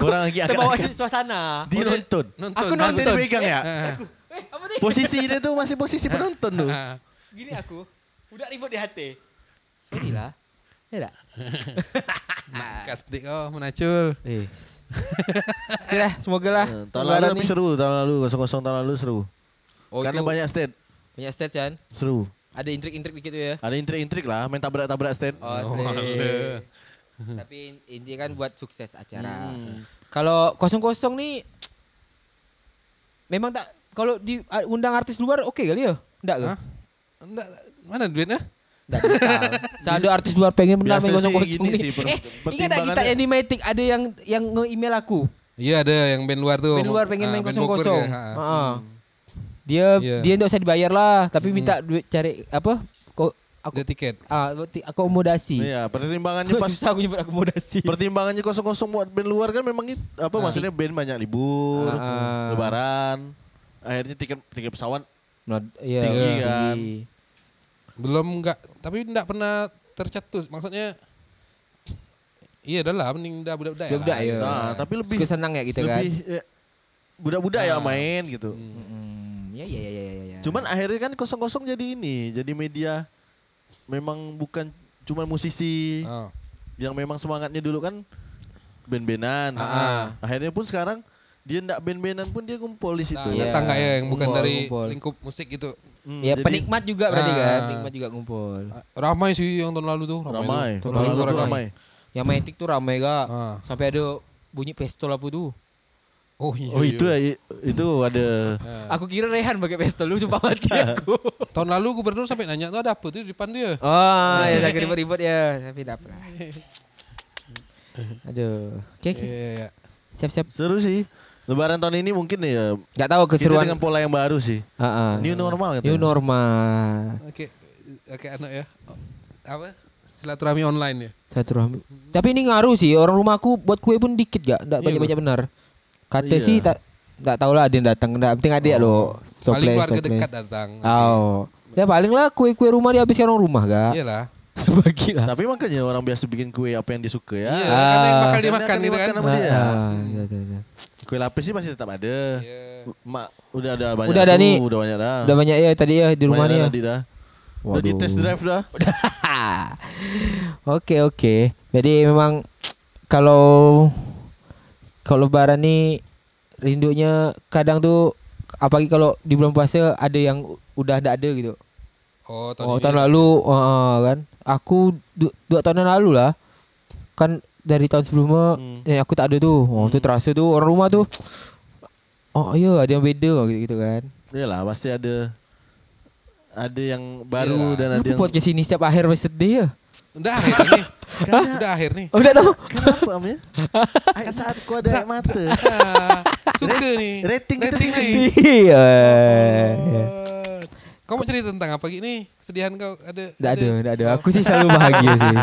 Orang lagi akan terbawa suasana. Dia nonton. Aku nonton. Nanti pegang ya. Aku. Eh, apa tadi? Posisi dia tuh masih posisi penonton tuh. Gini aku, udah ribut di hati. Sorry lah. Ya enggak? Kastik oh menacul. Eh. Sudah, semoga lah. Tahun lalu lebih seru, tahun lalu kosong-kosong tahun lalu seru. Karena banyak stage. Punya stage kan? Seru. Ada intrik-intrik dikit ya? Ada intrik-intrik lah, main tabrak-tabrak stage. Oh, oh tapi ini kan buat sukses acara. Hmm. Kalau kosong-kosong nih, memang tak, kalau diundang artis luar oke okay kali ya? Enggak kan? Enggak, mana duitnya? Enggak bisa. Sado artis luar pengen menang main kosong-kosong nih. Sih, eh, ingat tak kita yang di Matic ada yang yang nge-email aku? Iya ada, yang band luar tuh. Band luar pengen ah, main kosong-kosong. Dia yeah. dia enggak usah dibayar lah, tapi minta duit cari apa? Ko, aku the tiket. Ah, akomodasi. Iya, pertimbangannya pas susah aku nyebut akomodasi. Pertimbangannya kosong-kosong buat band luar kan memang itu apa nah. Maksudnya band banyak libur, ah. Lebaran. Akhirnya tiket tiket pesawat nah, iya, tinggi iya. Kan. Belum enggak, tapi enggak pernah tercetus. Maksudnya iya adalah mending dah budak-budak ya. Budak ya. Nah, tapi lebih senang ya kita kan. Ya, budak-budak ah. Ya main gitu. Mm-hmm. Ya, ya, ya, ya, ya. Cuman akhirnya kan kosong-kosong jadi ini, jadi media memang bukan cuma musisi oh. Yang memang semangatnya dulu kan band-bandan. Ah. Akhirnya pun sekarang dia enggak band-bandan pun dia kumpul di situ. Nah, ya. Datang ya yang bukan kumpul, dari kumpul. Lingkup musik gitu. Hmm, ya jadi, penikmat juga berarti ah. Kan, penikmat juga ngumpul. Ramai sih yang tahun lalu tuh, ramai. Tahun lalu ramai. ramai. Yang Matic tuh ramai gak? Ah. Sampai ada bunyi pistol apa tuh. Oh, iya, oh itu iya. Itu ada. Aku kira Rehan pakai pistol lu cuma mati aku. Tahun lalu gubernur sampai nanya tuh ada apa tuh di depan dia. Oh ya sakit ribut-ribut ya tapi enggak apa-apa. Aduh. Oke. Okay, okay. Yeah. Siap-siap. Seru sih. Lebaran tahun ini mungkin ya. Enggak tahu keseruan. Kita dengan pola yang baru sih. Uh-uh. New normal gitu. New normal. Oke. Okay. Oke okay, anak ya. Apa? Silaturahmi online ya. Silaturahmi. Hmm. Tapi ini ngaruh sih. Orang rumahku buat kue pun dikit enggak? Enggak banyak-banyak benar. Kata iya. Sih tak tak tahulah ada yang datang. Enggak penting adik oh. Lo. Stop paling keluarga dekat datang. Oh. Ya paling lah kue-kue rumah dihabiskan orang rumah gak? Iyalah. Bagilah. Tapi makanya orang biasa bikin kue apa yang disuka ya. Iya, ah. Karena yang bakal dimakan gitu kan. Sama dia. Ah, iya, iya. Kue lapis sih masih tetap ada. Iya. Mak udah ada banyak. Udah ada tuh, nih. Udah banyak dah. Udah banyak ya tadi ya di rumah nih. Udah Udah di test drive dah. Oke, oke. Jadi memang kalau kalau lebaran nih rindunya kadang tuh apalagi kalau di bulan puasa ada yang udah enggak ada gitu. Oh, tahun, oh, tahun lalu uh, kan. Aku du- dua tahun lalu lah. Kan dari tahun sebelumnya hmm. eh, aku tak ada tuh. Oh, hmm. Tuh terasa tuh orang rumah tuh. Oh, iya ada yang beda gitu kan. Iyalah pasti ada ada yang baru. Yalah. Dan ada yang podcast ini setiap akhir pasti sedih ya. Udah akhir nih. Karena udah akhir nih. Udah tahu. Kenapa amnya? Air saat ku ada air mata. Suka nih. Rating kita tinggi. Iya. Kau mau cerita tentang apa gini? Kesedihan kau ada? Enggak ada, enggak ada. Aku sih selalu bahagia sih.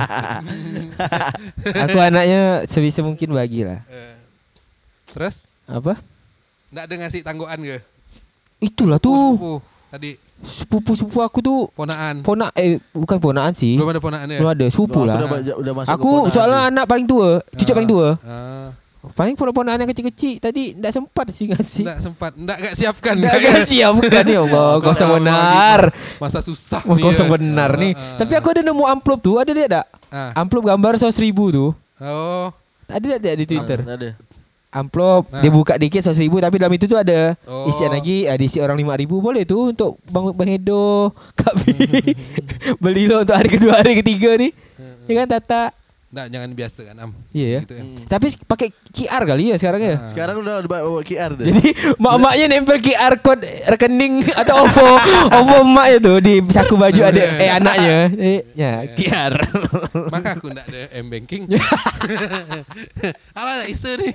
Aku anaknya sebisa mungkin bahagia lah. Terus? Apa? Enggak ada ngasih tangguhan ke? Itulah tuh. Tadi sepupu-sepupu aku tuh ponaan. Pona eh bukan ponaan sih. Belum ada ponaan ya. Belum ada sepupu lah. Aku soalnya anak paling tua, cucu ah, paling tua. Ah. Paling ponaan yang kecil-kecil tadi enggak sempat sih ngasih. Enggak sempat, enggak enggak siapkan. Enggak enggak siapkan ya Allah, kosong benar. Masa susah nih. Kosong benar nih. Tapi aku ada nemu amplop tuh, ada dia enggak? Amplop gambar seratus ribu tuh. Oh. Ada enggak di Twitter? Ada. amplop nah. Dibuka dikit seratus ribu tapi dalam itu tuh ada oh. isian lagi, ada isi orang lima ribu boleh tuh untuk Bang Bang Edo, Kak Bi. Beli lo untuk hari kedua, hari ketiga nih. Ya kan Tata. Nah, jangan biasa kan Am. Iya yeah. Gitu, ya. Hmm. Tapi pakai Q R kali ya sekarang ya. Nah. Sekarang udah bawa Q R deh. Jadi mak-maknya nempel Q R code rekening atau OVO, OVO maknya tuh di saku baju ada eh anaknya. Eh, ya Q R. Maka aku enggak ada M banking. Apa isu nih?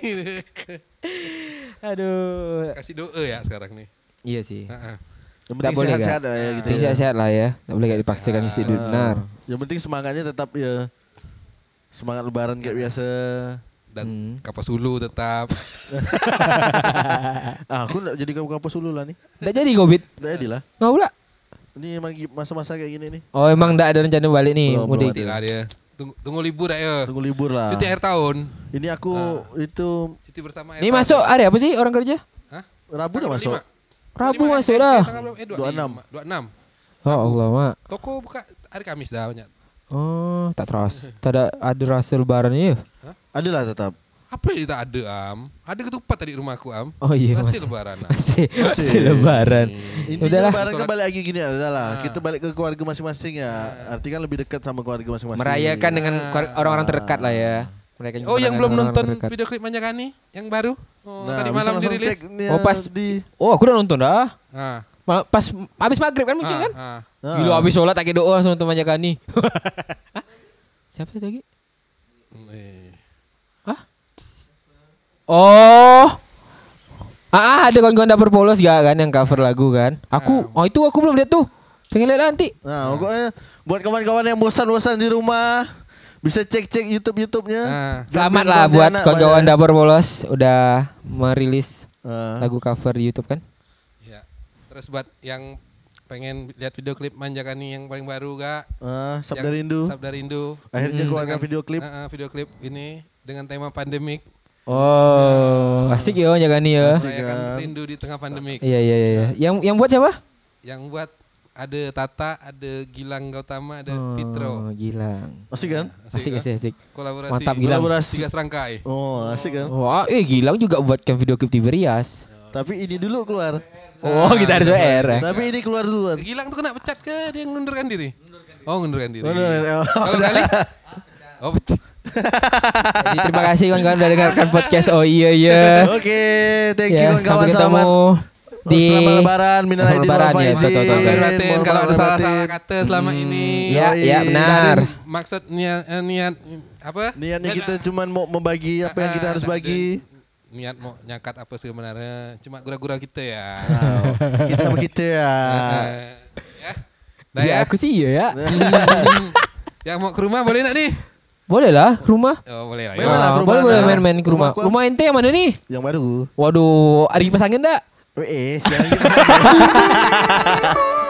Aduh. Kasih doa ya sekarang nih. Iya sih. Heeh. Uh-uh. Yang penting sehat-sehat lah ya gitu. Sehat-sehat lah ya. Enggak boleh enggak dipaksakan isi duit benar. Yang penting semangatnya tetap ya. Semangat lebaran kayak biasa dan hmm. kapas hulu tetap. Ah, aku enggak jadi kapas hulu lah nih. Enggak jadi Covid. Enggak jadilah. Enggak pula. Ini emang masa-masa kayak gini nih. Oh, emang enggak ada rencana balik nih. Mudik lah dia. Tunggu, tunggu libur aja. Tunggu libur lah. Cuti akhir tahun. Ini aku nah. itu cuti bersama. Ini masuk hari apa sih orang kerja? Hah? Rabu udah masuk. Rabu masuk dah. dua puluh enam Ya Allah, Mak. Toko buka hari Kamis dah banyak. Oh, tak terasa. Tak ada ada rasa lebaran ya? Hah? Adalah tetap. Apa yang tak ada Am? Ada ketupat tadi rumahku Am. Oh iya. Masih lebaran. Masih masih lebaran. Hmm. Intinya lebaran kan balik lagi gini adalah nah. kita balik ke keluarga masing-masing ya. Nah. Artinya kan lebih dekat sama keluarga masing-masing. Merayakan nah. dengan orang-orang terdekat lah ya. Merayakan oh, yang belum nonton terdekat. Video klip Manjakani yang baru. Oh, nah, tadi malam dirilis. Oh, pas di Oh, aku udah nonton dah. Nah. Pas habis maghrib kan mungkin ah, kan? Ah. Gila habis sholat tak kira doa langsung nonton Manjakani. Siapa itu lagi? Hah? Oh. Ah, ada kawan-kawan Dapur Polos gak kan yang cover lagu kan? Aku, oh itu aku belum lihat tuh. Pengen lihat nanti. Nah, pokoknya buat kawan-kawan yang bosan-bosan di rumah bisa cek-cek YouTube-YouTube-nya. Nah. Selamat lah buat kawan-kawan Dapur Polos udah merilis uh. lagu cover di YouTube kan? Terus buat yang pengen lihat video klip Manjakani yang paling baru gak? Uh, Sabda Rindu. Sabda Rindu. Akhirnya hmm. keluarkan video klip. Uh, uh, video klip ini dengan tema pandemik. Oh, uh, asik ya Manjakani ya. Merayakan rindu di tengah pandemik. Iya iya iya. Uh. Yang yang buat siapa? Yang buat ada Tata, ada Gilang Gautama, ada oh, Fitro. Gilang. Asik kan? Asik asik. asik. Kolaborasi. Mantap Gilang. Kolaborasi. Tiga serangkai. Oh, asik kan? Wah, oh, eh Gilang juga buatkan video klip Tiberias. Tapi ini dulu keluar. Oh, kita harus R. Tapi ini keluar duluan. Gilang tuh kena pecat ke dia ngundurkan diri? Ngundurkan diri. Oh, ngundurkan diri. Kalau kali? Oh, pecat. Jadi, terima kasih kawan-kawan sudah dengarkan podcast. Oh iya iya. Oke, okay, thank you kawan-kawan ya, selamat. Di selamat lebaran, minal aidin wal faizin. Kalau ada salah-salah kata selama ini. Ya, ya benar. Maksudnya niat apa? Niatnya kita cuma mau membagi apa yang kita harus bagi. Niat mau nyakat apa sebenarnya cuma gura-gura kita ya. Wow. Kita sama kita ya. Ya. Nah, ya. Ya aku sih iya ya. Yang mau ke rumah boleh nak nih? Boleh lah ke rumah. Oh, boleh lah. Boleh boleh boleh main-main ke rumah. Rumah, rumah ente yang mana nih? Yang baru. Waduh, ada kipas angin enggak? Weh, jangan gitu.